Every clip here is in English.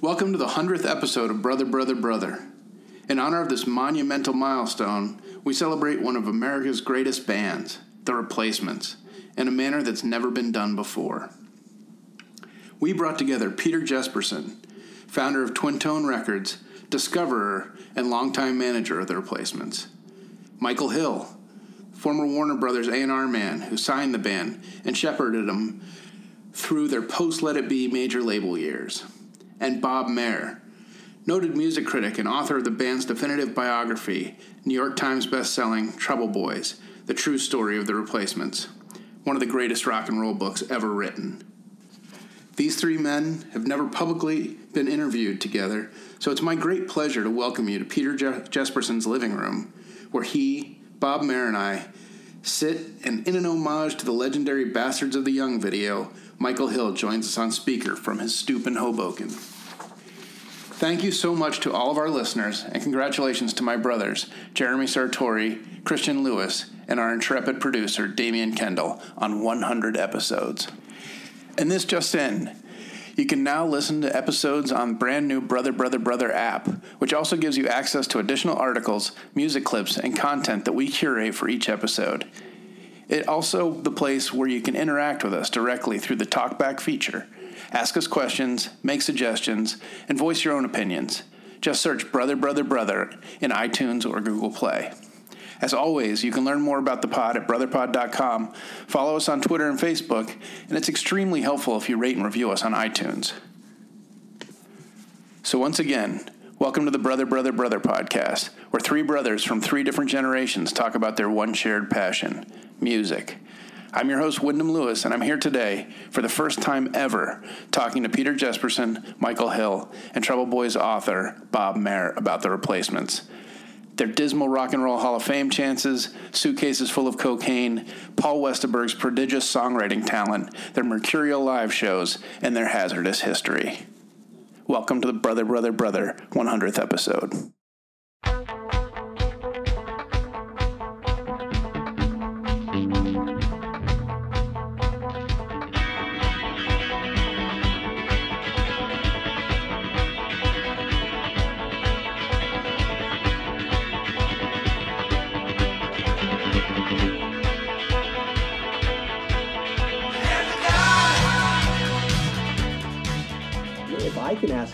Welcome to the 100th episode of Brother, Brother, Brother. In honor of this monumental milestone, we celebrate one of America's greatest bands, The Replacements, in a manner that's never been done before. We brought together Peter Jesperson, founder of Twin Tone Records, discoverer and longtime manager of The Replacements, Michael Hill, former Warner Brothers A&R man who signed the band and shepherded them through their post-Let It Be major label years, and Bob Mayer, noted music critic and author of the band's definitive biography, New York Times best-selling Trouble Boys, The True Story of the Replacements, one of the greatest rock and roll books ever written. These three men have never publicly been interviewed together, so it's my great pleasure to welcome you to Peter Jesperson's living room, where he, Bob Mayer, and I sit, and in an homage to the legendary Bastards of the Young video, Michael Hill joins us on speaker from his stoop in Hoboken. Thank you so much to all of our listeners, and congratulations to my brothers, Jeremy Sartori, Christian Lewis, and our intrepid producer, Damian Kendall, on 100 episodes. And this just in, you can now listen to episodes on the brand new Brother, Brother, Brother app, which also gives you access to additional articles, music clips, and content that we curate for each episode. It's also the place where you can interact with us directly through the Talkback feature. Ask us questions, make suggestions, and voice your own opinions. Just search Brother, Brother, Brother in iTunes or Google Play. As always, you can learn more about the pod at brotherpod.com, follow us on Twitter and Facebook, and it's extremely helpful if you rate and review us on iTunes. So once again, welcome to the Brother, Brother, Brother podcast, where three brothers from three different generations talk about their one shared passion, music. I'm your host, Wyndham Lewis, and I'm here today, for the first time ever, talking to Peter Jesperson, Michael Hill, and Trouble Boys author Bob Mayer about The Replacements, their dismal rock and roll Hall of Fame chances, suitcases full of cocaine, Paul Westerberg's prodigious songwriting talent, their mercurial live shows, and their hazardous history. Welcome to the Brother, Brother, Brother 100th episode.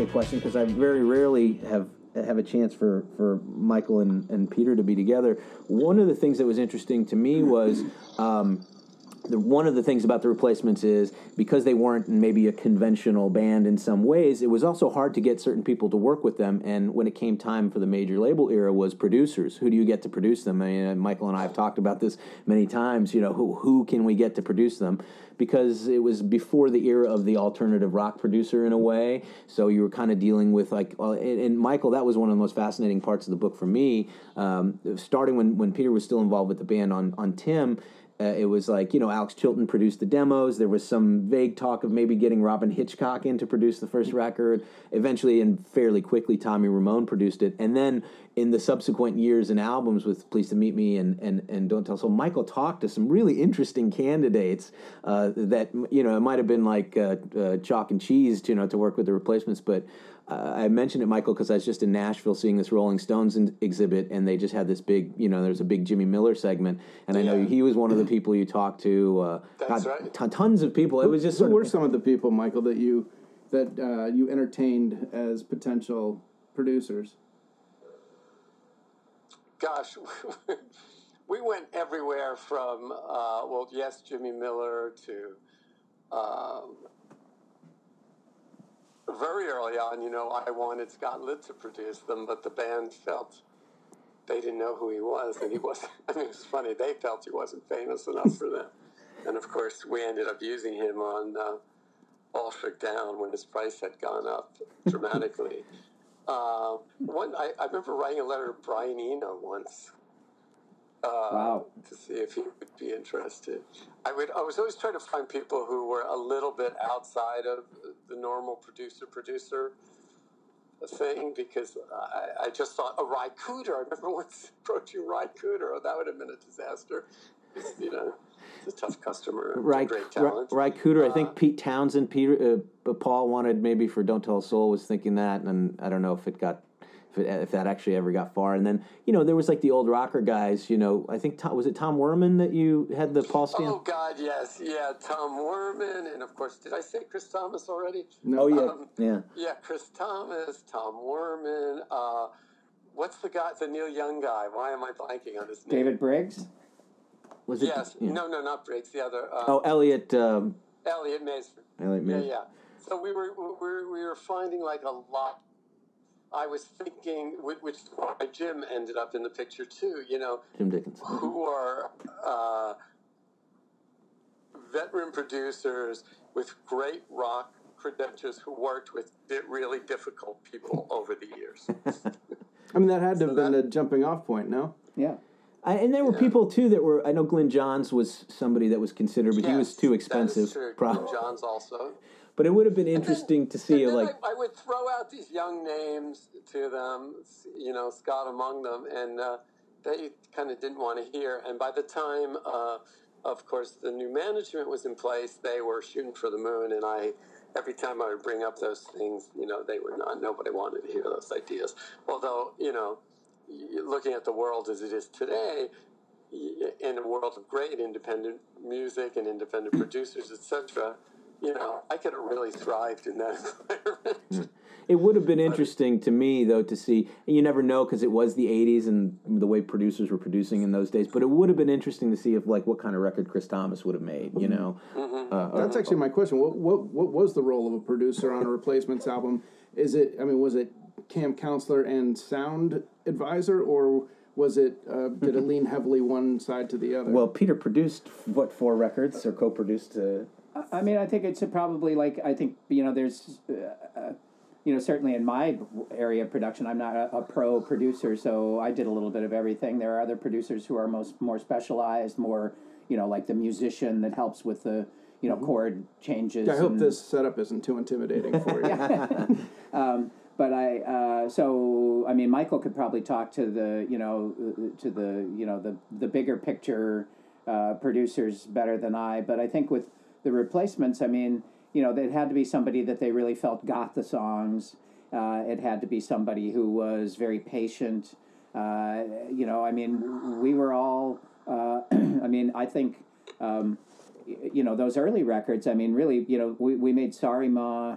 A question, because I very rarely have a chance for Michael and Peter to be together. One of the things that was interesting to me was one of the things about The Replacements is, because they weren't maybe a conventional band in some ways, it was also hard to get certain people to work with them. And when it came time for the major label era, was producers. Who do you get to produce them? I mean, Michael and I have talked about this many times. You know, who can we get to produce them? Because it was before the era of the alternative rock producer in a way, so you were kind of dealing with, like, and Michael, that was one of the most fascinating parts of the book for me, starting when Peter was still involved with the band on Tim. It was like, you know, Alex Chilton produced the demos. There was some vague talk of maybe getting Robin Hitchcock in to produce the first record. Eventually, and fairly quickly, Tommy Ramone produced it. And then in the subsequent years and albums with Please to Meet Me and Don't Tell a Soul, Michael talked to some really interesting candidates that, you know, it might have been like chalk and cheese, you know, to work with The Replacements, but... I mentioned it, Michael, because I was just in Nashville seeing this Rolling Stones exhibit, and they just had this big, you know, there's a big Jimmy Miller segment, and I know he was one of the people you talked to. That's right. Tons of people. It was just. Who were some of the people, Michael, that you entertained as potential producers? Gosh, we went everywhere from Jimmy Miller to. Very early on, you know, I wanted Scott Litt to produce them, but the band felt they didn't know who he was, and he wasn't. I mean, it's funny, they felt he wasn't famous enough for them. And of course, we ended up using him on All Shook Down when his price had gone up dramatically. I remember writing a letter to Brian Eno once to see if he would be interested. I was always trying to find people who were a little bit outside of the normal producer thing, because I just thought, Ry Cooder, I remember once approaching Ry Cooder, that would have been a disaster, you know. a tough customer. Great talent. Ry Cooder, I think Pete Townsend, Paul wanted maybe for Don't Tell a Soul, was thinking that, and I don't know if it got, if that actually ever got far. And then, you know, there was like the old rocker guys, you know, I think, was it Tom Werman that you had the Paul stand? Oh, God, yes. Yeah, Tom Werman. And, of course, did I say Chris Thomas already? No, Yeah, Chris Thomas, Tom Werman. What's the guy, the Neil Young guy? Why am I blanking on his name? David Briggs? Was it? Yes. Yeah. No, not Briggs, the other. Elliot. Elliot Mazer. Yeah. So we were finding like a lot. I was thinking, which Jim ended up in the picture too, you know. Jim Dickinson. Who are veteran producers with great rock credentials who worked with really difficult people over the years. I mean, that had to have been a jumping off point, no? Yeah. And there were people, too, that were... I know Glyn Johns was somebody that was considered, but he was too expensive. That is true. Glyn Johns also. But it would have been interesting to see, like... I would throw out these young names to them, you know, Scott among them, and they kind of didn't want to hear. And by the time, of course, the new management was in place, they were shooting for the moon, and every time I would bring up those things, you know, nobody wanted to hear those ideas. Although, you know... looking at the world as it is today, in a world of great independent music and independent producers, etc., you know, I could have really thrived in that environment. It would have been interesting to me, though, to see, and you never know because it was the 80s and the way producers were producing in those days, but it would have been interesting to see if, like, what kind of record Chris Thomas would have made, you know. Mm-hmm. That's actually my question. What was the role of a producer on a Replacements album? Was it camp counselor and sound advisor, or was it did it lean heavily one side to the other? Well, Peter produced what, 4 records, or co-produced? I mean, I think it's probably like, I think, you know, there's you know, certainly in my area of production, I'm not a pro producer, so I did a little bit of everything. There are other producers who are more specialized, more, you know, like the musician that helps with the, you know, chord changes. I hope this setup isn't too intimidating for you. But I mean, Michael could probably talk to the bigger picture producers better than I. But I think with the Replacements, I mean, you know, it had to be somebody that they really felt got the songs. It had to be somebody who was very patient. You know, I mean, we were all. I mean, I think, you know, those early records. I mean, really, you know, we made Sorry Ma.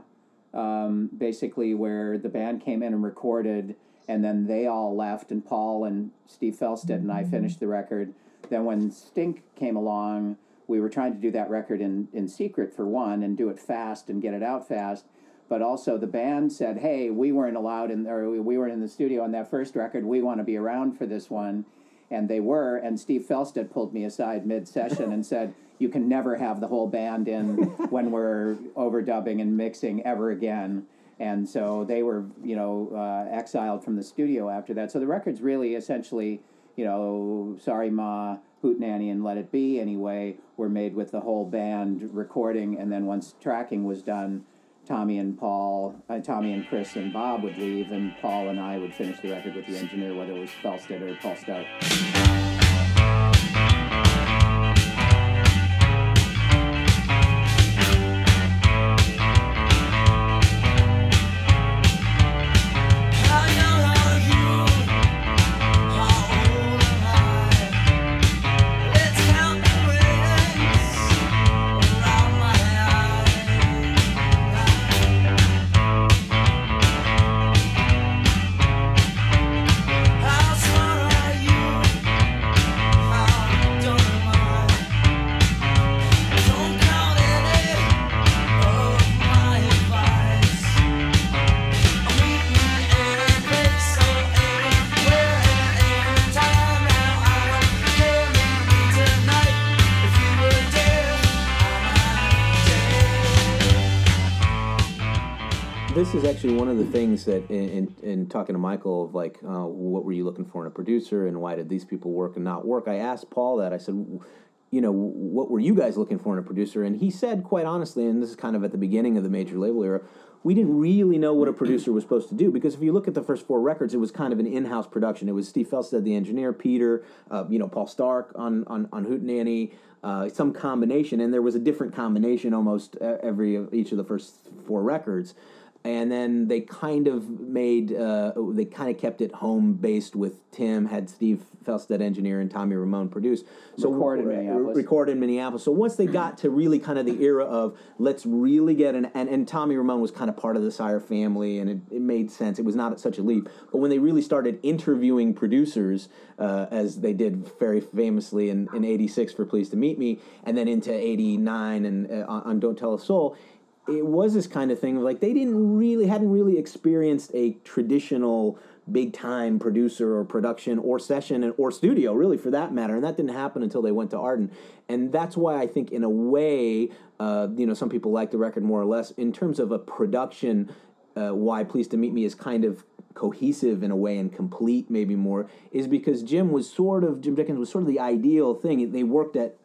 Basically where the band came in and recorded, and then they all left, and Paul and Steve Fjelstad and I finished the record. Then when Stink came along, we were trying to do that record in secret, for one, and do it fast and get it out fast. But also the band said, hey, we weren't allowed in, or we weren't in the studio on that first record. We want to be around for this one. And they were, and Steve Fjelstad pulled me aside mid-session and said, you can never have the whole band in when we're overdubbing and mixing ever again. And so they were, you know, exiled from the studio after that. So the record's really essentially, you know, Sorry Ma, Hootenanny, and Let It Be anyway, were made with the whole band recording. And then once tracking was done, Tommy and Chris and Bob would leave, and Paul and I would finish the record with the engineer, whether it was Fjelstad or Paul Stark. This is actually one of the things that, in talking to Michael, of like, what were you looking for in a producer, and why did these people work and not work? I asked Paul that. I said, you know, what were you guys looking for in a producer? And he said, quite honestly, and this is kind of at the beginning of the major label era, we didn't really know what a producer was supposed to do, because if you look at the first four records, it was kind of an in-house production. It was Steve Fjelstad, the engineer, Peter, Paul Stark on Hootenanny, some combination, and there was a different combination almost each of the first four records. And then they kind of kept it home-based with Tim, had Steve Fjelstad engineer and Tommy Ramone produce. So recorded in Minneapolis. So once they got to really kind of the era of, let's really get an... And Tommy Ramone was kind of part of the Sire family, and it made sense. It was not such a leap. But when they really started interviewing producers, as they did very famously in 86 for Please to Meet Me, and then into 89 and on Don't Tell a Soul... It was this kind of thing of like they hadn't really experienced a traditional big time producer or production or session or studio really for that matter, and that didn't happen until they went to Arden, and that's why I think in a way some people like the record more or less in terms of a production. Why Please to Meet Me is kind of cohesive in a way and complete maybe more is because Jim Dickinson was sort of the ideal thing. They worked at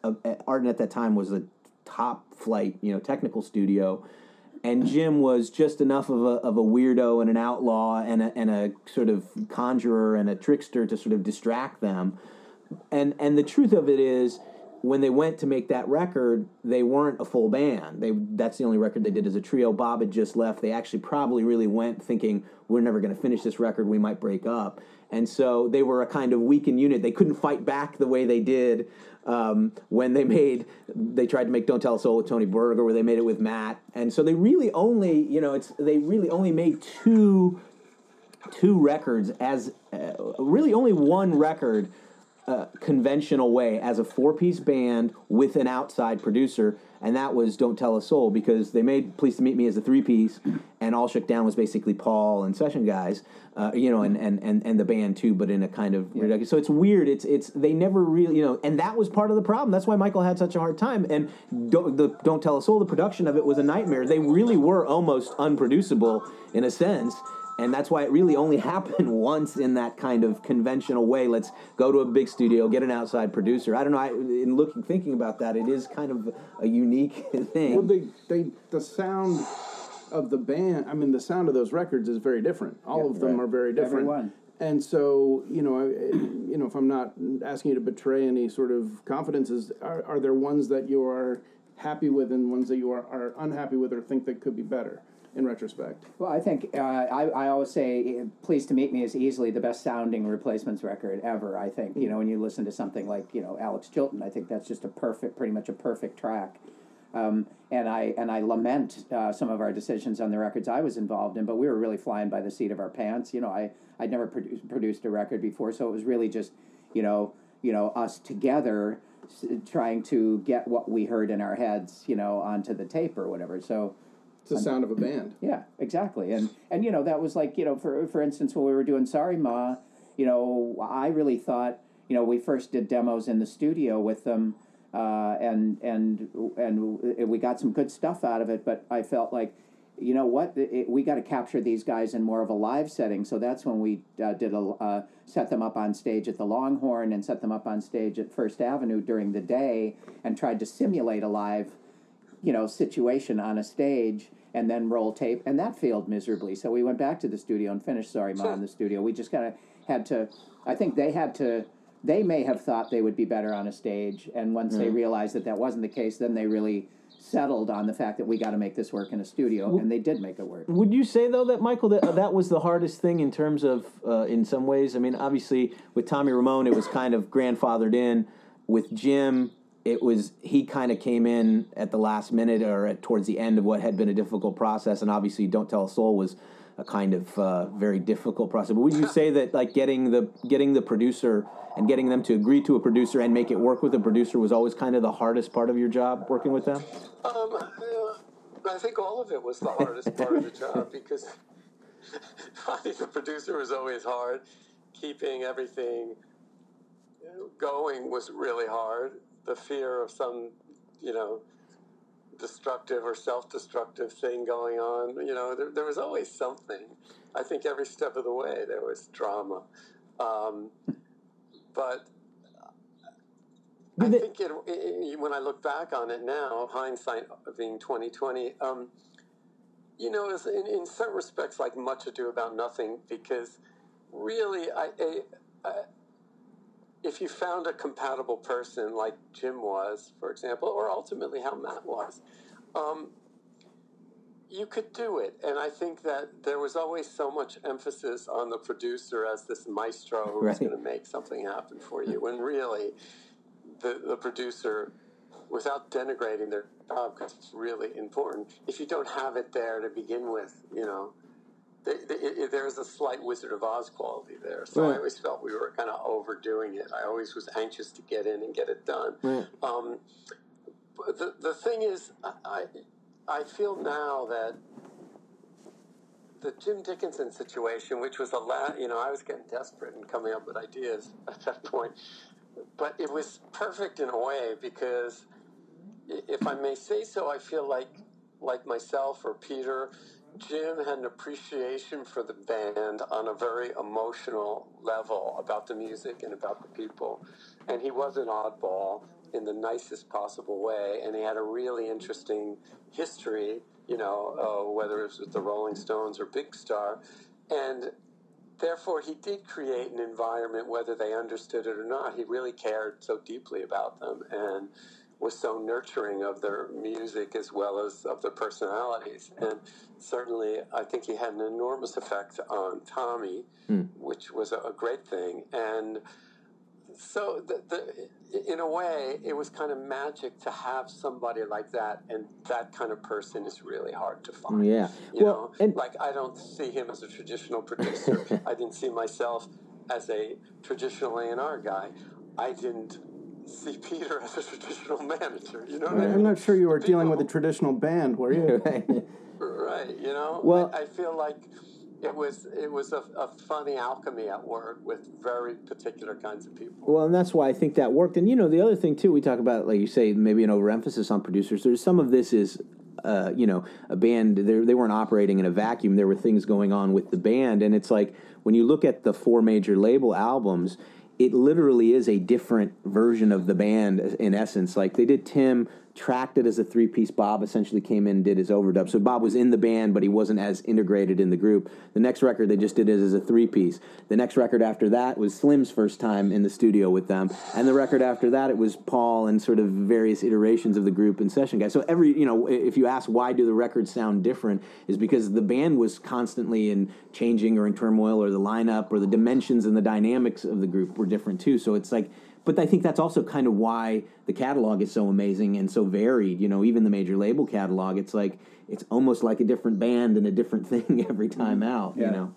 Arden at that time was a top flight, technical studio, and Jim was just enough of a weirdo and an outlaw and a sort of conjurer and a trickster to sort of distract them. And the truth of it is, when they went to make that record, they weren't a full band. That's the only record they did as a trio. Bob had just left. They actually probably really went thinking, we're never going to finish this record. We might break up. And so they were a kind of weakened unit. They couldn't fight back the way they did when they tried to make Don't Tell a Soul with Tony Berger, where they made it with Matt. And so they really only, they really only made two records as really only one record conventional way as a four-piece band with an outside producer, and that was Don't Tell a Soul, because they made Please to Meet Me as a three-piece, and All Shook Down was basically Paul and session guys, and the band too, but in a kind of ridiculous. So it's weird. It's they never really and that was part of the problem. That's why Michael had such a hard time. And Don't Tell a Soul, the production of it was a nightmare. They really were almost unproducible in a sense. And that's why it really only happened once in that kind of conventional way. Let's go to a big studio, get an outside producer. I don't know. Thinking about that, it is kind of a unique thing. Well, the sound of the band, the sound of those records is very different. All of them are very different. Everyone. And so, if I'm not asking you to betray any sort of confidences, are there ones that you are happy with and ones that you are unhappy with or think that could be better? In retrospect. Well, I think I always say Please to Meet Me is easily the best sounding Replacements record ever, I think. When you listen to something like, Alex Chilton, I think that's just pretty much a perfect track. And I lament some of our decisions on the records I was involved in, but we were really flying by the seat of our pants. I'd never produced a record before, so it was really just, us together trying to get what we heard in our heads, onto the tape or whatever. So it's the sound of a band. Yeah, exactly. And that was like, for instance, when we were doing Sorry Ma, I really thought, we first did demos in the studio with them, and we got some good stuff out of it, but I felt like, you know what, we got to capture these guys in more of a live setting, so that's when we set them up on stage at the Longhorn and set them up on stage at First Avenue during the day and tried to simulate a live situation on a stage and then roll tape, and that failed miserably. So we went back to the studio and finished Sorry Ma in the studio. We just kind of had to, I think they may have thought they would be better on a stage, and once they realized that wasn't the case, then they really settled on the fact that we got to make this work in a studio, and they did make it work. Would you say, though, that, Michael, that was the hardest thing in terms of, in some ways? Obviously, with Tommy Ramone, it was kind of grandfathered in. With Jim... It was he kind of came in at the last minute or towards the end of what had been a difficult process, and obviously Don't Tell a Soul was a kind of very difficult process. But would you say that like getting the producer and getting them to agree to a producer and make it work with a producer was always kind of the hardest part of your job working with them? I think all of it was the hardest part of the job, because I think the producer was always hard. Keeping everything going was really hard. The fear of some, destructive or self-destructive thing going on. There was always something. I think every step of the way there was drama. But I think when I look back on it now, hindsight being 20/20, you know, it was in some respects like Much Ado About Nothing, because really, I if you found a compatible person like Jim was, for example, or ultimately how Matt was, you could do it. And I think that there was always so much emphasis on the producer as this maestro who was going to make something happen for you, when really the producer, without denigrating their job, because it's really important, if you don't have it there to begin with, you know, there's a slight Wizard of Oz quality there. So right. I always felt we were kind of overdoing it. I always was anxious to get in and get it done. Right. But the thing is, I feel now that the Jim Dickinson situation, which was I was getting desperate and coming up with ideas at that point, but it was perfect in a way, because if I may say so, I feel like myself or Peter, Jim had an appreciation for the band on a very emotional level about the music and about the people. And he was an oddball in the nicest possible way. And he had a really interesting history, you know, whether it was with the Rolling Stones or Big Star. And therefore, he did create an environment, whether they understood it or not. He really cared so deeply about them and was so nurturing of their music as well as of their personalities. And certainly, I think he had an enormous effect on Tommy, which was a great thing. And so, in a way, it was kind of magic to have somebody like that, and that kind of person is really hard to find. Yeah. I don't see him as a traditional producer. I didn't see myself as a traditional A&R guy. I didn't see Peter as a traditional manager, you know what I mean? I'm not sure you were dealing with a traditional band, were you? Right, you know? Well, I feel like it was a funny alchemy at work with very particular kinds of people. Well, and that's why I think that worked. And, you know, the other thing, too, we talk about, like you say, maybe an overemphasis on producers. There's some of this is, you know, a band, they weren't operating in a vacuum. There were things going on with the band. And it's like, when you look at the four major label albums, it literally is a different version of the band, in essence. Like, they did Tim, tracked it as a three-piece. Bob essentially came in and did his overdub. So Bob was in the band, but he wasn't as integrated in the group. The next record, they just did it as a three-piece. The next record after that was Slim's first time in the studio with them. And the record after that, it was Paul and sort of various iterations of the group and session guys. So every, you know, if you ask why do the records sound different, is because the band was constantly in changing or in turmoil, or the lineup or the dimensions and the dynamics of the group were different too. So it's like, but I think that's also kind of why the catalog is so amazing and so varied. You know, even the major label catalog, it's like, it's almost like a different band and a different thing every time out, yeah. You know.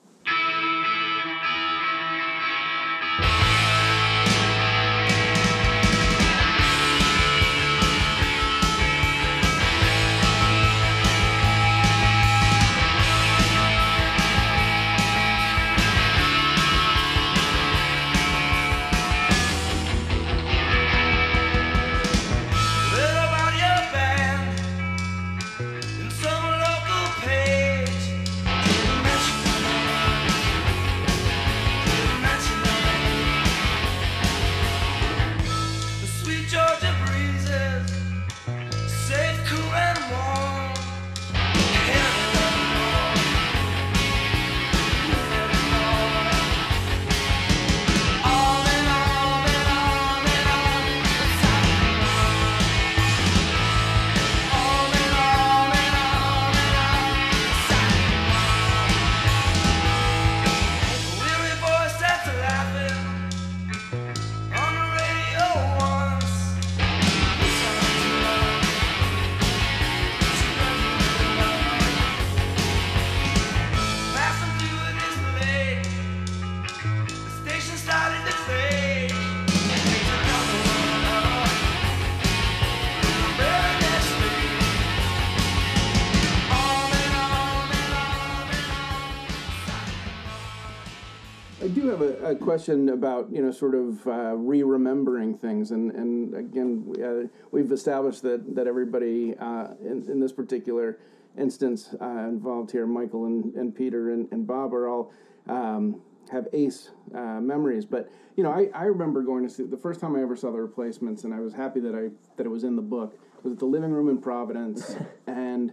A question about, you know, sort of re-remembering things, and again, we've established that everybody in this particular instance involved here, Michael and Peter and Bob, are all have ace memories. But, you know, I remember going to see, the first time I ever saw The Replacements, and I was happy that it was in the book, was at the Living Room in Providence, and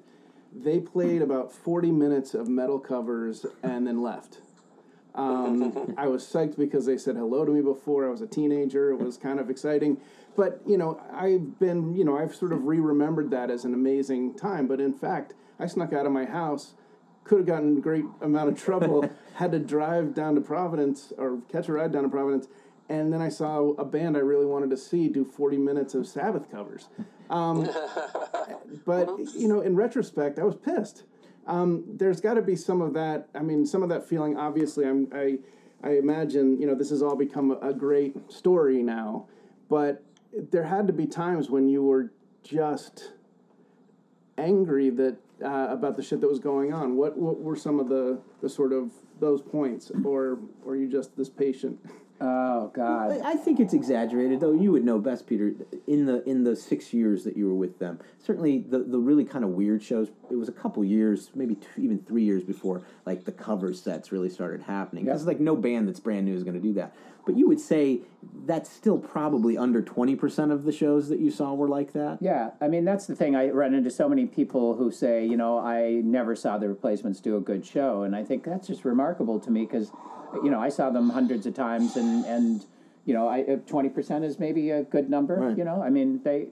They played about 40 minutes of metal covers and then left. I was psyched because they said hello to me before. I was a teenager. It was kind of exciting. But, you know, I've sort of re-remembered that as an amazing time. But, in fact, I snuck out of my house, could have gotten a great amount of trouble, had to drive down to Providence or catch a ride down to Providence, and then I saw a band I really wanted to see do 40 minutes of Sabbath covers. But, you know, in retrospect, I was pissed. There's got to be some of that. I mean, some of that feeling, obviously, I imagine, you know, this has all become a great story now. But there had to be times when you were just angry that about the shit that was going on. What were some of the sort of those points? Or were you just this patient? Oh, God. I think it's exaggerated, though. You would know best, Peter, in the 6 years that you were with them. Certainly the really kind of weird shows, it was a couple years, maybe even 3 years before, like, the cover sets really started happening. Because, like, no band that's brand new is going to do that. But you would say that's still probably under 20% of the shows that you saw were like that? Yeah. I mean, that's the thing. I run into so many people who say, you know, I never saw the Replacements do a good show. And I think that's just remarkable to me because, you know, I saw them hundreds of times and you know, 20% is maybe a good number, right. You know. I mean, they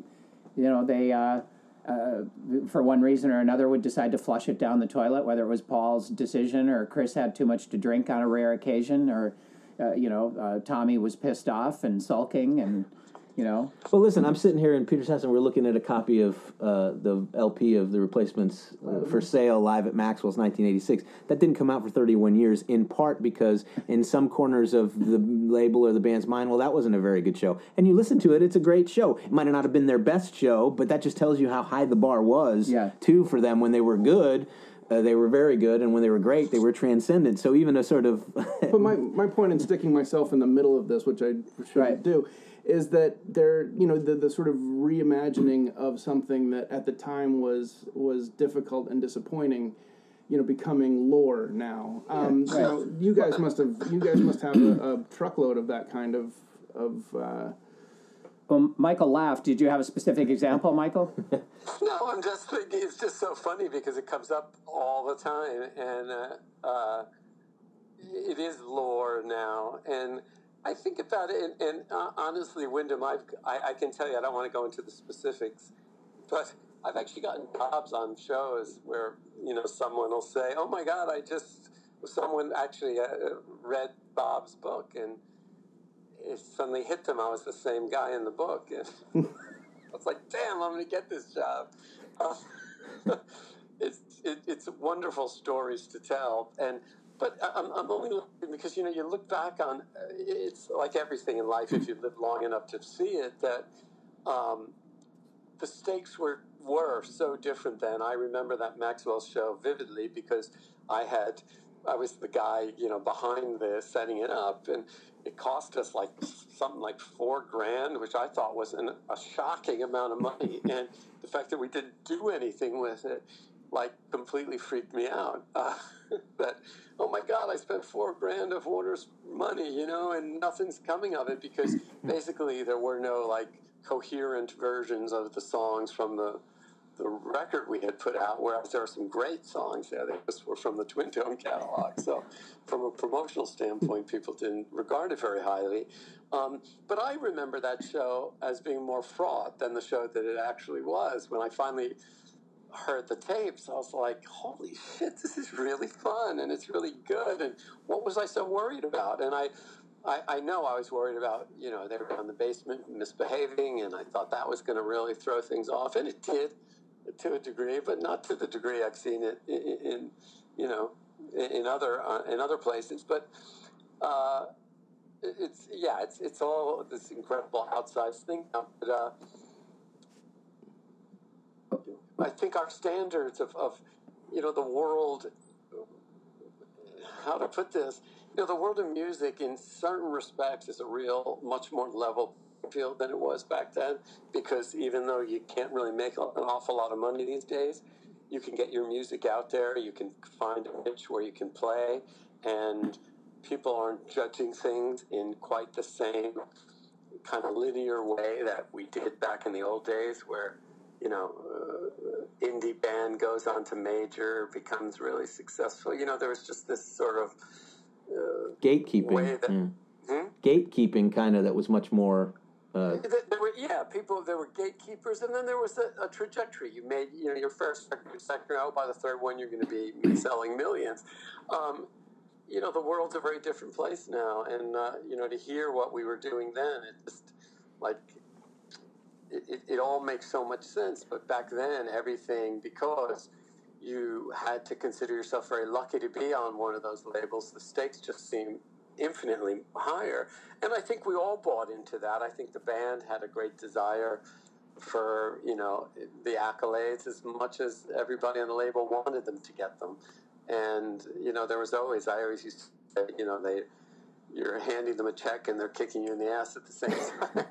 for one reason or another would decide to flush it down the toilet, whether it was Paul's decision or Chris had too much to drink on a rare occasion or, Tommy was pissed off and sulking and, you know. Well, listen, I'm sitting here in Peter's house and we're looking at a copy of the LP of The Replacements for sale live at Maxwell's 1986. That didn't come out for 31 years, in part because in some corners of the label or the band's mind, well, that wasn't a very good show. And you listen to it, it's a great show. It might not have been their best show, but that just tells you how high the bar was, too, for them when they were good. They were very good, and when they were great, they were transcendent. So even a sort of... But my point in sticking myself in the middle of this, which I shouldn't do, is that there, you know, the sort of reimagining of something that at the time was difficult and disappointing, you know, becoming lore now. So you guys must have a truckload of that kind of. Well, Michael laughed. Did you have a specific example, Michael? No, I'm just thinking it's just so funny because it comes up all the time, and it is lore now. And I think about it, and honestly, Wyndham, I can tell you, I don't want to go into the specifics, but I've actually gotten jobs on shows where, you know, someone will say, oh, my God, someone actually read Bob's book, and it suddenly hit them. I was the same guy in the book. And I was like, damn, I'm going to get this job. It's wonderful stories to tell. But I'm only looking because, you know, you look back on, it's like everything in life, if you live long enough to see it, that the stakes were so different then. I remember that Maxwell show vividly because I was the guy, you know, behind this, setting it up, and it cost us something like $4,000, which I thought was a shocking amount of money, and the fact that we didn't do anything with it, like, completely freaked me out. That, oh my God, I spent $4,000 of Warner's money, you know, and nothing's coming of it because basically there were no like coherent versions of the songs from the record we had put out, whereas there are some great songs there that were from the Twin Tone catalog. So from a promotional standpoint, people didn't regard it very highly. But I remember that show as being more fraught than the show that it actually was. When I finally heard the tapes, I was like, holy shit, this is really fun, and it's really good, and what was I so worried about? And I know I was worried about, you know, they were down in the basement misbehaving, and I thought that was going to really throw things off, and it did, to a degree, but not to the degree I've seen it in other places. But it's all this incredible outside thing. But I think our standards of you know, the world. How to put this? You know, the world of music, in certain respects, is a real, much more level field than it was back then, because even though you can't really make an awful lot of money these days, you can get your music out there, you can find a niche where you can play, and people aren't judging things in quite the same kind of linear way that we did back in the old days, where, you know, indie band, goes on to major, becomes really successful. You know, there was just this sort of gatekeeping way that, gatekeeping kind of that was much more. There were gatekeepers, and then there was a trajectory. You made, you know, your first record, second, oh, by the third one, you're going to be selling millions. You know, the world's a very different place now, and you know, to hear what we were doing then, it just like it all makes so much sense. But back then, everything, because you had to consider yourself very lucky to be on one of those labels, the stakes just seemed infinitely higher, and I think we all bought into that. I think the band had a great desire for, you know, the accolades as much as everybody on the label wanted them to get them. And you know, there was always, I always used to say, you know, you're handing them a check and they're kicking you in the ass at the same time.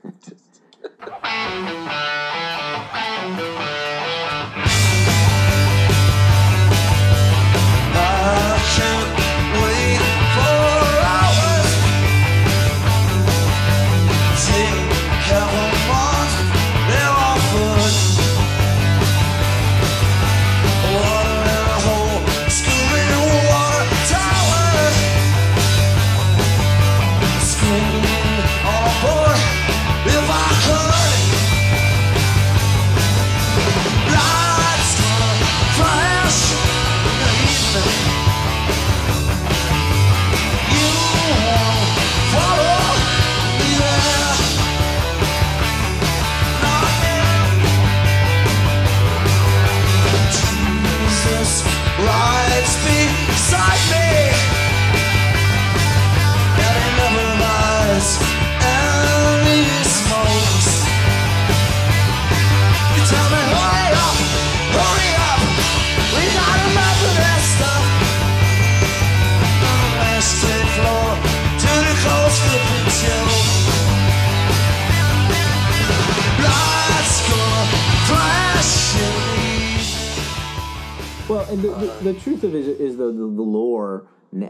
Well, and the truth of it is the lore,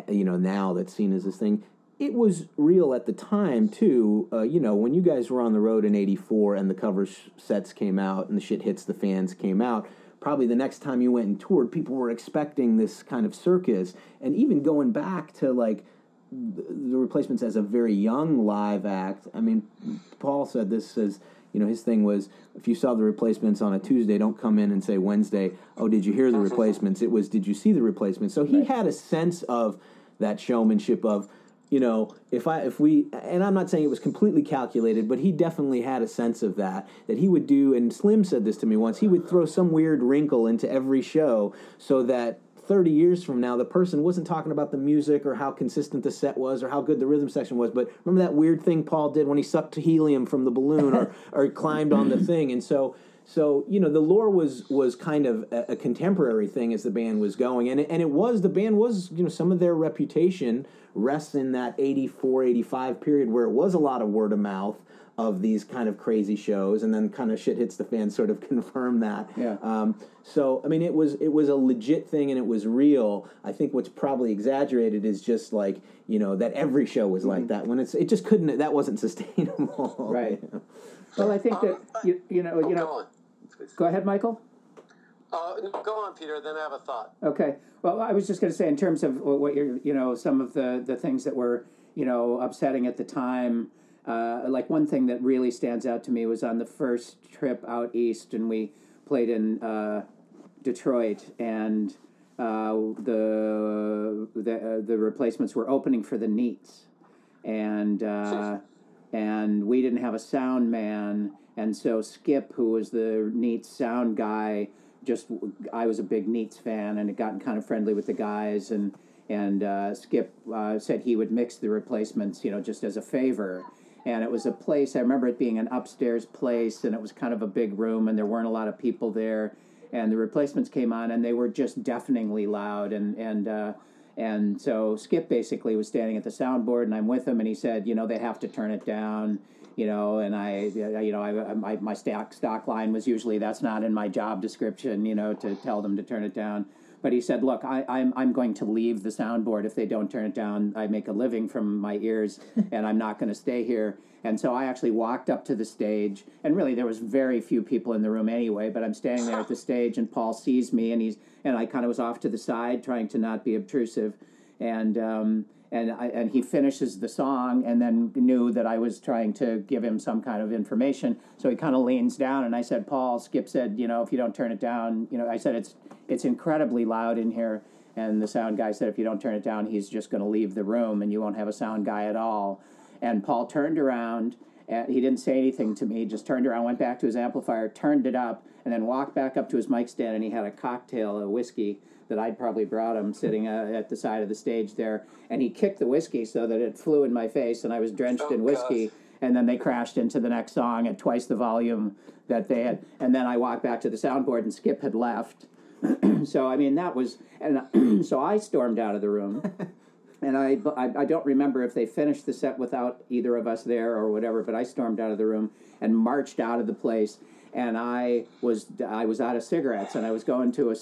you know, now that's seen as this thing, it was real at the time, too. You know, when you guys were on the road in 84 and the cover sets came out and the shit hits the fans came out, probably the next time you went and toured, people were expecting this kind of circus. And even going back to, like, the Replacements as a very young live act, I mean, Paul said this as... You know, his thing was, if you saw the Replacements on a Tuesday, don't come in and say Wednesday, oh, did you hear the Replacements? It was, did you see the Replacements? So he had a sense of that showmanship of, you know, if we, and I'm not saying it was completely calculated, but he definitely had a sense of that he would do, and Slim said this to me once, he would throw some weird wrinkle into every show so that 30 years from now, the person wasn't talking about the music or how consistent the set was or how good the rhythm section was, but remember that weird thing Paul did when he sucked helium from the balloon or climbed on the thing. And so you know, the lore was kind of a contemporary thing as the band was going. And it was, the band was, you know, some of their reputation rests in that 84, 85 period where it was a lot of word of mouth of these kind of crazy shows, and then kind of shit hits the fan sort of confirmed that. Yeah. So, I mean, it was a legit thing, and it was real. I think what's probably exaggerated is just, like, you know, that every show was like that. When it just couldn't, that wasn't sustainable. Right. Well, I think that, you know. Go on. Go ahead, Michael. Go on, Peter, then I have a thought. Okay. Well, I was just going to say, in terms of what you're, you know, some of the things that were, you know, upsetting at the time, like one thing that really stands out to me was on the first trip out east, and we played in Detroit, and the Replacements were opening for the Neats, and we didn't have a sound man, and so Skip, who was the Neats sound guy, I was a big Neats fan and had gotten kind of friendly with the guys, and Skip said he would mix the Replacements, you know, just as a favor. And it was a place, I remember it being an upstairs place, and it was kind of a big room, and there weren't a lot of people there. And the Replacements came on, and they were just deafeningly loud. And so Skip basically was standing at the soundboard, and I'm with him, and he said, you know, they have to turn it down, you know. And my stock line was usually, that's not in my job description, you know, to tell them to turn it down. But he said, look, I'm going to leave the soundboard if they don't turn it down. I make a living from my ears, and I'm not going to stay here. And so I actually walked up to the stage, and really there was very few people in the room anyway, but I'm standing there at the stage, and Paul sees me, and I kind of was off to the side trying to not be obtrusive, and he finishes the song and then knew that I was trying to give him some kind of information. So he kind of leans down, and I said, Paul, Skip said, if you don't turn it down, I said, it's incredibly loud in here. And the sound guy said, if you don't turn it down, he's just going to leave the room and you won't have a sound guy at all. And Paul turned around, and he didn't say anything to me, just turned around, went back to his amplifier, turned it up, and then walked back up to his mic stand, and he had a cocktail, a whiskey, that I'd probably brought him, sitting at the side of the stage there, and he kicked the whiskey so that it flew in my face, and I was drenched in whiskey, and then they crashed into the next song at twice the volume that they had, and then I walked back to the soundboard, and Skip had left. So, that was, and so I stormed out of the room, and I don't remember if they finished the set without either of us there or whatever, but I stormed out of the room and marched out of the place. And I was out of cigarettes, and I was going to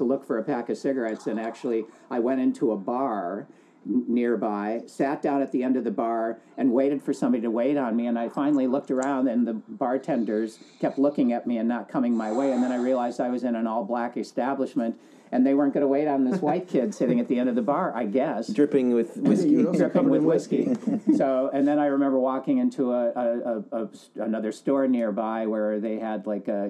look for a pack of cigarettes, and actually I went into a bar nearby, sat down at the end of the bar, and waited for somebody to wait on me, and I finally looked around, and the bartenders kept looking at me and not coming my way, and then I realized I was in an all-black establishment, and they weren't going to wait on this white kid sitting at the end of the bar, I guess. Dripping with whiskey. Dripping with whiskey. So, and then I remember walking into another store nearby where they had like a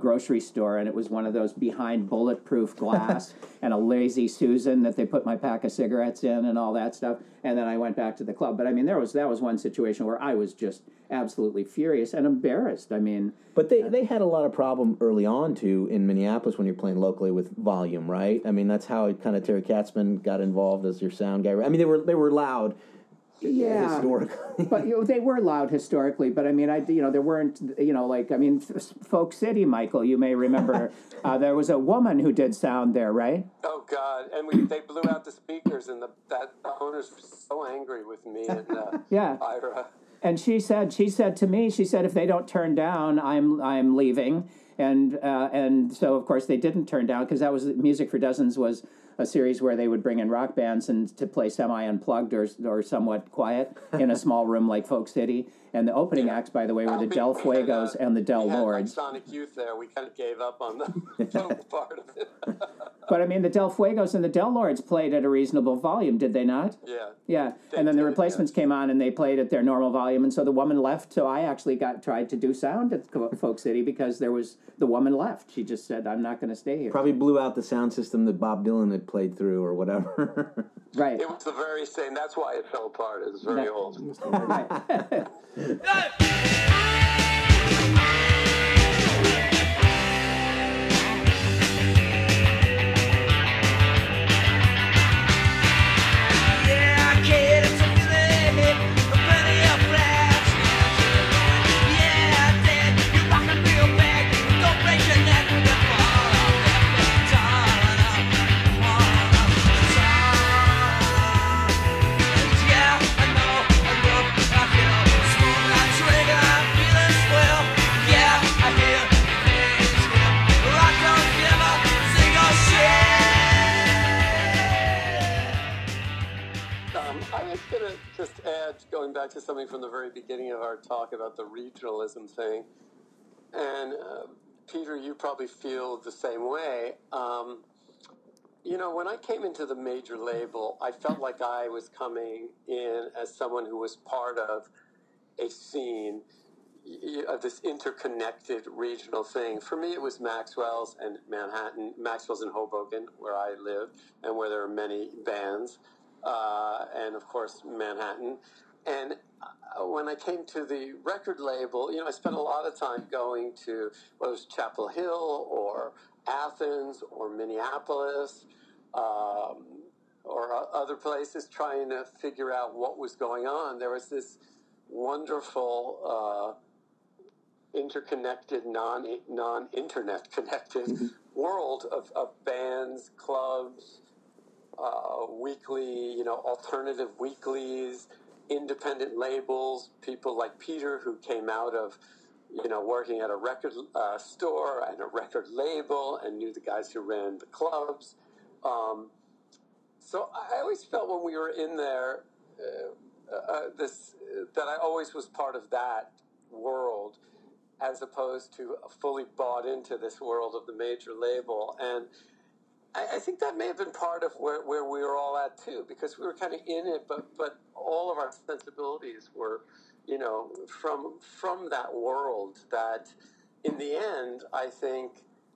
grocery store, and it was one of those behind bulletproof glass and a Lazy Susan that they put my pack of cigarettes in and all that stuff. And then I went back to the club. But that was one situation where I was just absolutely furious and embarrassed. But they had a lot of problem early on too in Minneapolis when you're playing locally with volume, right? That's how kind of Terry Katzman got involved as your sound guy. They were loud. Yeah, historically. But they were loud historically. But there weren't, Folk City, Michael. You may remember there was a woman who did sound there, right? Oh God! And they blew out the speakers, and the owners were so angry with me and Ira. And she said to me, if they don't turn down, I'm leaving. And so of course they didn't turn down, because that was Music for Dozens was a series where they would bring in rock bands and to play semi-unplugged or somewhat quiet in a small room like Folk City. And the opening acts, by the way, were the Del Fuegos and the Del Lords. We had Sonic Youth there. We kind of gave up on the total part of it. But, the Del Fuegos and the Del Lords played at a reasonable volume, did they not? Yeah. Yeah, and then the Replacements came on, and they played at their normal volume, and so the woman left, so I actually tried to do sound at Folk City because the woman left. She just said, I'm not going to stay here. Probably blew out the sound system that Bob Dylan had played through or whatever. Right. It was the very same. That's why it fell apart. It was very old. Right. Going back to something from the very beginning of our talk about the regionalism thing, and Peter, you probably feel the same way. When I came into the major label, I felt like I was coming in as someone who was part of a scene, of this interconnected regional thing. For me, it was Maxwell's in Hoboken, where I lived, and where there are many bands. And of course Manhattan. And when I came to the record label, I spent a lot of time going to whether it was Chapel Hill or Athens or Minneapolis or other places, trying to figure out what was going on. There was this wonderful interconnected, non-internet connected world of bands, clubs, weekly, alternative weeklies, independent labels, people like Peter who came out of, working at a record store and a record label and knew the guys who ran the clubs. So I always felt when we were in there, that I always was part of that world, as opposed to fully bought into this world of the major label. And I think that may have been part of where we were all at too, because we were kind of in it, but all of our sensibilities were, you know, from that world that in the end, I think,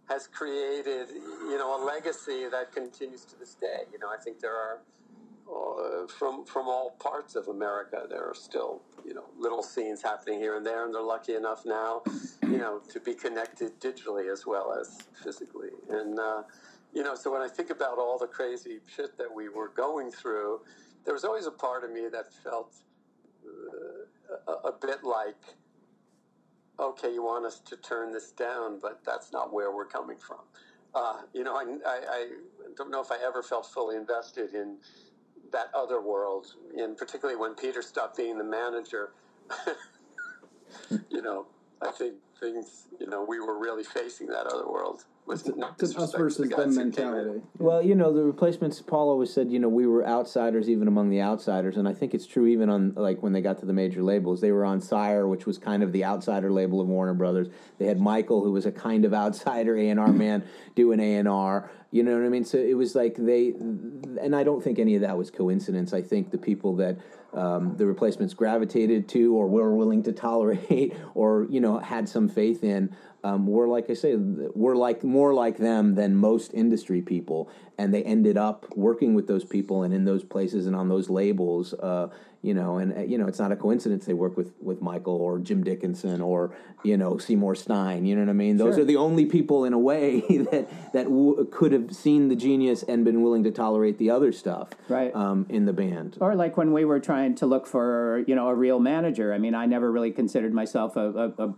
has created, you know, a legacy that continues to this day. You know, I think there are, from all parts of America, there are still, you know, little scenes happening here and there, and they're lucky enough now, you know, to be connected digitally as well as physically. And, you know, so when I think about all the crazy shit that we were going through, there was always a part of me that felt a bit like, okay, you want us to turn this down, but that's not where we're coming from. You know, I don't know if I ever felt fully invested in that other world, and particularly when Peter stopped being the manager, you know, I think things, you know, we were really facing that other world. This us versus them mentality. Well, you know, The Replacements, Paul always said, you know, we were outsiders even among the outsiders, and I think it's true even on, like, when they got to the major labels. They were on Sire, which was kind of the outsider label of Warner Brothers. They had Michael, who was a kind of outsider A&R man, doing A&R. You know what I mean? So it was like they, and I don't think any of that was coincidence. I think the people that The Replacements gravitated to or were willing to tolerate or, you know, had some faith in, were, like I say, were like more like them than most industry people, and they ended up working with those people and in those places and on those labels, you know, and, you know, it's not a coincidence they work with Michael or Jim Dickinson or, you know, Seymour Stein, you know what I mean? Those Sure. are the only people in a way that could have seen the genius and been willing to tolerate the other stuff right. In the band. Or like when we were trying to look for, you know, a real manager. I mean, I never really considered myself a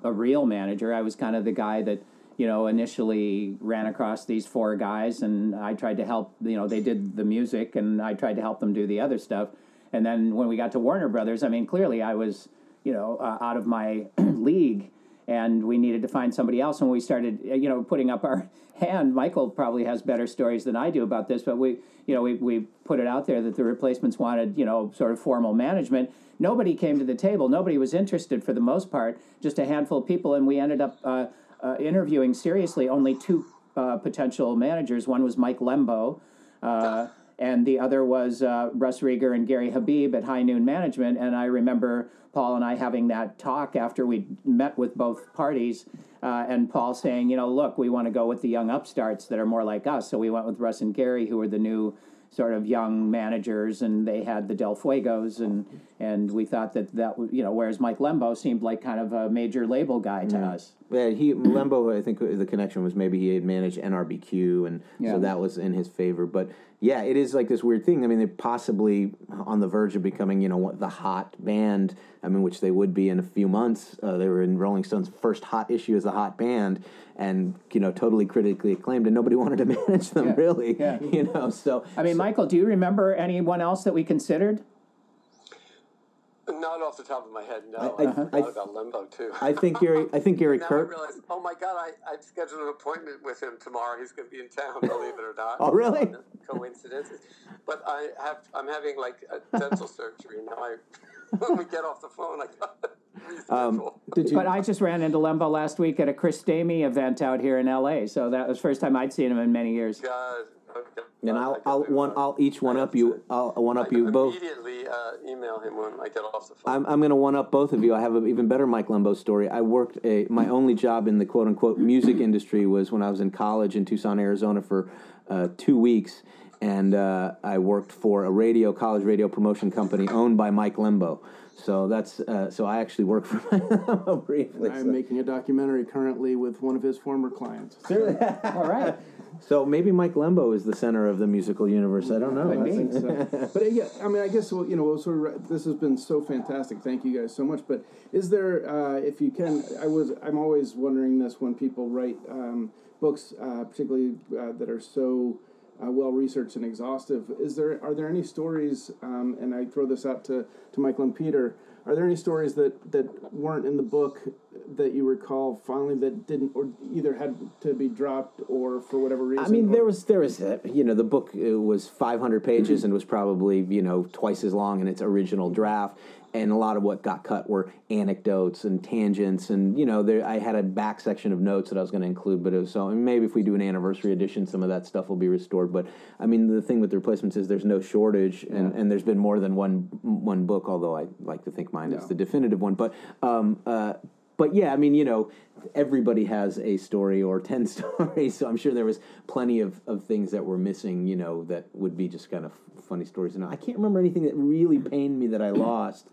real manager. I was kind of the guy that, you know, initially ran across these four guys, and I tried to help, you know, they did the music and I tried to help them do the other stuff. And then when we got to Warner Brothers, I mean, clearly I was, you know, out of my league, and we needed to find somebody else. And we started, you know, putting up our hand. Michael probably has better stories than I do about this, but we, you know, we put it out there that The Replacements wanted, you know, sort of formal management. Nobody came to the table. Nobody was interested for the most part, just a handful of people. And we ended up interviewing seriously only two potential managers. One was Mike Lembo, and the other was Russ Rieger and Gary Habib at High Noon Management. And I remember Paul and I having that talk after we met with both parties, and Paul saying, you know, look, we want to go with the young upstarts that are more like us. So we went with Russ and Gary, who were the new sort of young managers, and they had the Del Fuegos, and we thought that, you know, whereas Mike Lembo seemed like kind of a major label guy to us. Yeah, Lembo, I think the connection was maybe he had managed NRBQ, and so that was in his favor. But yeah, it is like this weird thing. I mean, they're possibly on the verge of becoming, you know, the hot band, I mean, which they would be in a few months. They were in Rolling Stone's first hot issue as a hot band, and, you know, totally critically acclaimed, and nobody wanted to manage them, really. Yeah. You know, so... I mean, Michael, do you remember anyone else that we considered? Not off the top of my head, no. I thought about Lembo, too. I think Gary Kirk... I realized, oh, my God, I've scheduled an appointment with him tomorrow. He's going to be in town, believe it or not. Oh, really? Coincidences. But I'm having, like, a dental surgery now. When we get off the phone, I got it. But I just ran into Lembo last week at a Chris Damey event out here in L.A., so that was the first time I'd seen him in many years. God, okay. And I'll one-up you both. Immediately email him when I get off the phone. I'm going to one-up both of you. I have an even better Mike Lembo story. I worked my only job in the quote-unquote music industry was when I was in college in Tucson, Arizona for 2 weeks, and I worked for a college radio promotion company owned by Mike Lembo. So that's so I actually work for Lembo briefly. I'm making a documentary currently with one of his former clients. All right. So maybe Mike Lembo is the center of the musical universe. I don't know. I think so. But yeah, I mean, I guess, you know, sort of, this has been so fantastic. Thank you guys so much. But is there, if you can, I'm always wondering this when people write books, particularly that are so well-researched and exhaustive. Are there any stories, and I throw this out to Michael and Peter, Are there any stories that weren't in the book that you recall fondly that didn't, or either had to be dropped or for whatever reason? I mean, there was the book was 500 pages and was probably, twice as long in its original draft. And a lot of what got cut were anecdotes and tangents. And, I had a back section of notes that I was going to include, but it was so, and maybe if we do an anniversary edition, some of that stuff will be restored. But, I mean, the thing with The Replacements is there's no shortage, and there's been more than one book, although I like to think mine is the definitive one. But yeah, I mean, everybody has a story or 10 stories, so I'm sure there was plenty of things that were missing, that would be just kind of funny stories. And I can't remember anything that really pained me that I lost.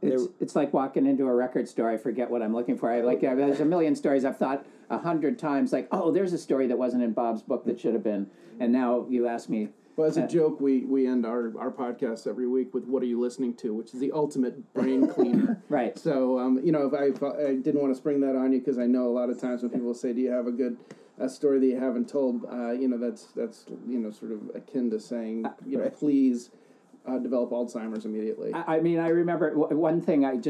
It's like walking into a record store. I forget what I'm looking for. There's a million stories I've thought 100 times, like, oh, there's a story that wasn't in Bob's book that should have been. And now you ask me. Well, as a joke, we end our podcast every week with "What are you listening to?" which is the ultimate brain cleaner. Right. So, if I didn't want to spring that on you because I know a lot of times when people say, "Do you have a good story that you haven't told?" That's sort of akin to saying, please. Develop Alzheimer's immediately. I remember one thing. I'm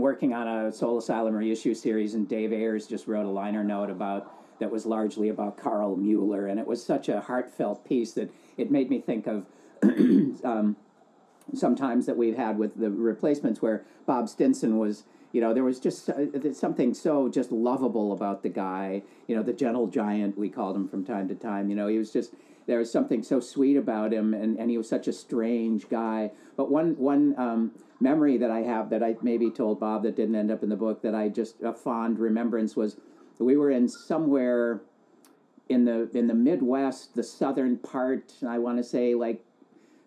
working on a Soul Asylum reissue series, and Dave Ayers just wrote a liner note about that was largely about Carl Mueller, and it was such a heartfelt piece that it made me think of sometimes that we've had with The Replacements, where Bob Stinson was. There was just something so just lovable about the guy. The gentle giant we called him from time to time. He was just. There was something so sweet about him, and he was such a strange guy. But one memory that I have that I maybe told Bob that didn't end up in the book that I just a fond remembrance was we were in somewhere in the Midwest, the southern part, and I want to say like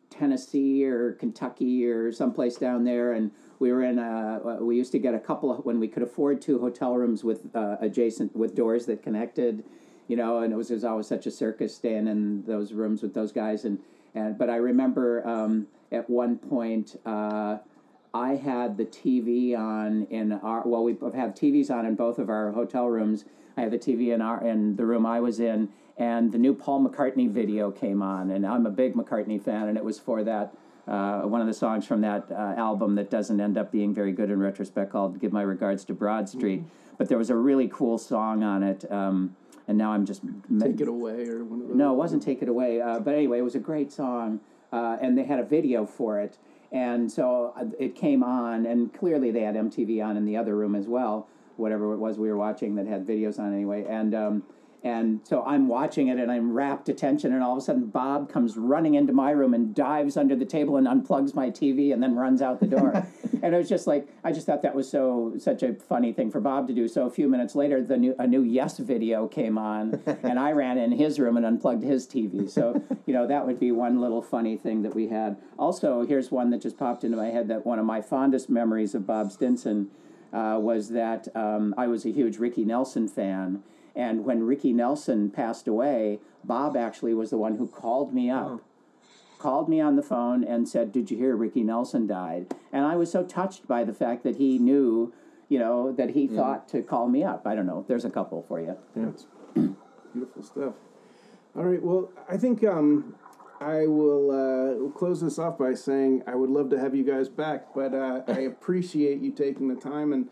Tennessee or Kentucky or someplace down there, and we were in we used to get a couple of when we could afford to hotel rooms with adjacent with doors that connected. And it was always such a circus staying in those rooms with those guys. But I remember at one point I had the TV on in our. Well, we have TVs on in both of our hotel rooms. I had the TV in the room I was in, and the new Paul McCartney video came on, and I'm a big McCartney fan, and it was for that one of the songs from that album that doesn't end up being very good in retrospect called "Give My Regards to Broad Street." Mm-hmm. But there was a really cool song on it. And now I'm just... Take It Away or one of those. No, it wasn't Take It Away. But anyway, it was a great song, and they had a video for it. And so it came on, and clearly they had MTV on in the other room as well, whatever it was we were watching that had videos on anyway. And so I'm watching it, and I'm rapt attention, and all of a sudden Bob comes running into my room and dives under the table and unplugs my TV and then runs out the door. And it was just like, I just thought that was such a funny thing for Bob to do. So a few minutes later, a new Yes video came on, and I ran in his room and unplugged his TV. So, that would be one little funny thing that we had. Also, here's one that just popped into my head that one of my fondest memories of Bob Stinson was that I was a huge Ricky Nelson fan. And when Ricky Nelson passed away, Bob actually was the one who called me up, called me on the phone and said, "Did you hear Ricky Nelson died?" And I was so touched by the fact that he knew, that he thought to call me up. I don't know. There's a couple for you. Yeah, it's beautiful stuff. All right. Well, I think I will close this off by saying I would love to have you guys back, but I appreciate you taking the time and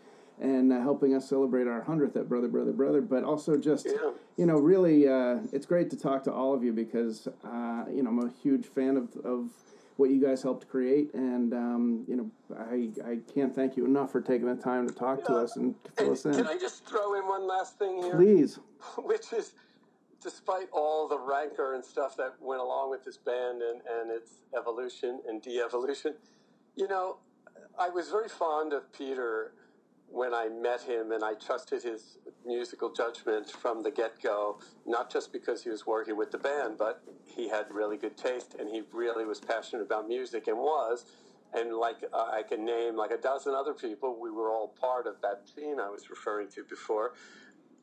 helping us celebrate our 100th at Brother, Brother, Brother, but also just, really, it's great to talk to all of you because, I'm a huge fan of what you guys helped create, and, I can't thank you enough for taking the time to talk to us and fill us in. Can I just throw in one last thing here? Please. Which is, despite all the rancor and stuff that went along with this band and its evolution and de-evolution, I was very fond of Peter when I met him, and I trusted his musical judgment from the get-go, not just because he was working with the band, but he had really good taste, and he really was passionate about music, and like I can name like a dozen other people, we were all part of that scene I was referring to before.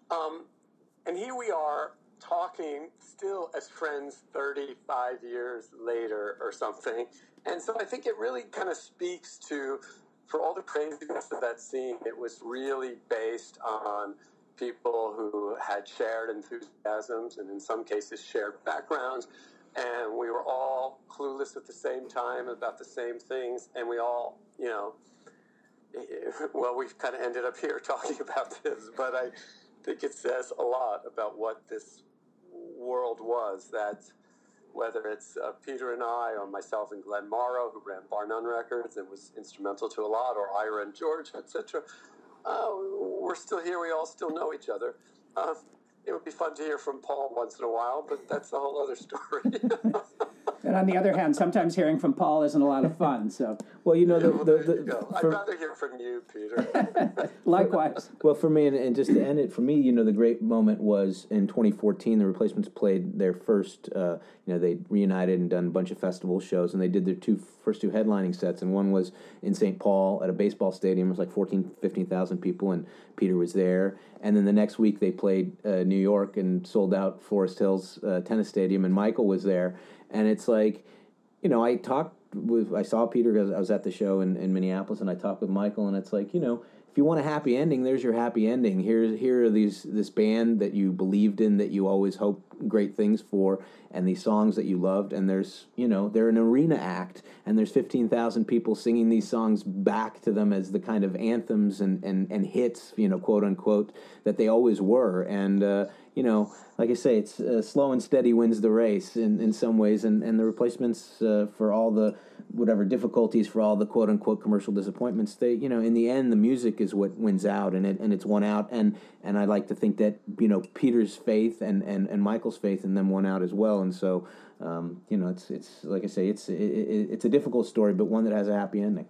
And here we are talking still as friends 35 years later or something, and so I think it really kind of speaks to... For all the craziness of that scene, it was really based on people who had shared enthusiasms and in some cases shared backgrounds, and we were all clueless this at the same time about the same things, and we all, you know, well, we've kind of ended up here talking about this, but I think it says a lot about what this world was, that whether it's Peter and I, or myself and Glenn Morrow, who ran Bar None Records and was instrumental to a lot, or Ira and George, etc., we're still here. We all still know each other. It would be fun to hear from Paul once in a while, but that's a whole other story. And on the other hand, sometimes hearing from Paul isn't a lot of fun. So, well, you know, I'd rather hear from you, Peter. Likewise. Well, for me, and just to end it, for me, you know, the great moment was in 2014. The Replacements played their first. You know, they reunited and done a bunch of festival shows, and they did their first two headlining sets. And one was in St. Paul at a baseball stadium. It was like 14,000, 15,000 people, and Peter was there. And then the next week they played New York and sold out Forest Hills tennis stadium, and Michael was there. And it's like, you know, I saw Peter because I was at the show in Minneapolis, and I talked with Michael, and it's like, you know, if you want a happy ending, there's your happy ending. Here are this band that you believed in, that you always hoped great things for, and these songs that you loved, and there's, you know, they're an arena act, and there's 15,000 people singing these songs back to them as the kind of anthems and hits, you know, quote unquote, that they always were. And you know, like I say, it's slow and steady wins the race in some ways, and the Replacements, for all the whatever difficulties, for all the quote unquote commercial disappointments, they, you know, in the end, the music is what wins out, and it's won out, and I like to think that, you know, Peter's faith and Michael's faith in them won out as well, and so you know, it's like I say, it's a difficult story, but one that has a happy ending.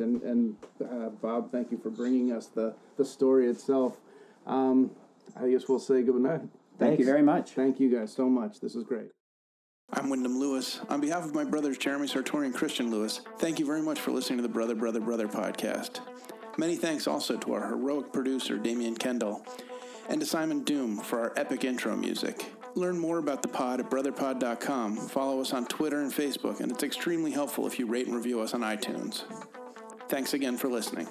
And Bob, thank you for bringing us the story itself. I guess we'll say goodnight. Thank you very much. Thank you guys so much. This is great. I'm Wyndham Lewis. On behalf of my brothers, Jeremy Sartori and Christian Lewis, thank you very much for listening to the Brother, Brother, Brother podcast. Many thanks also to our heroic producer, Damian Kendall, and to Simon Doom for our epic intro music. Learn more about the pod at brotherpod.com. Follow us on Twitter and Facebook, and it's extremely helpful if you rate and review us on iTunes. Thanks again for listening.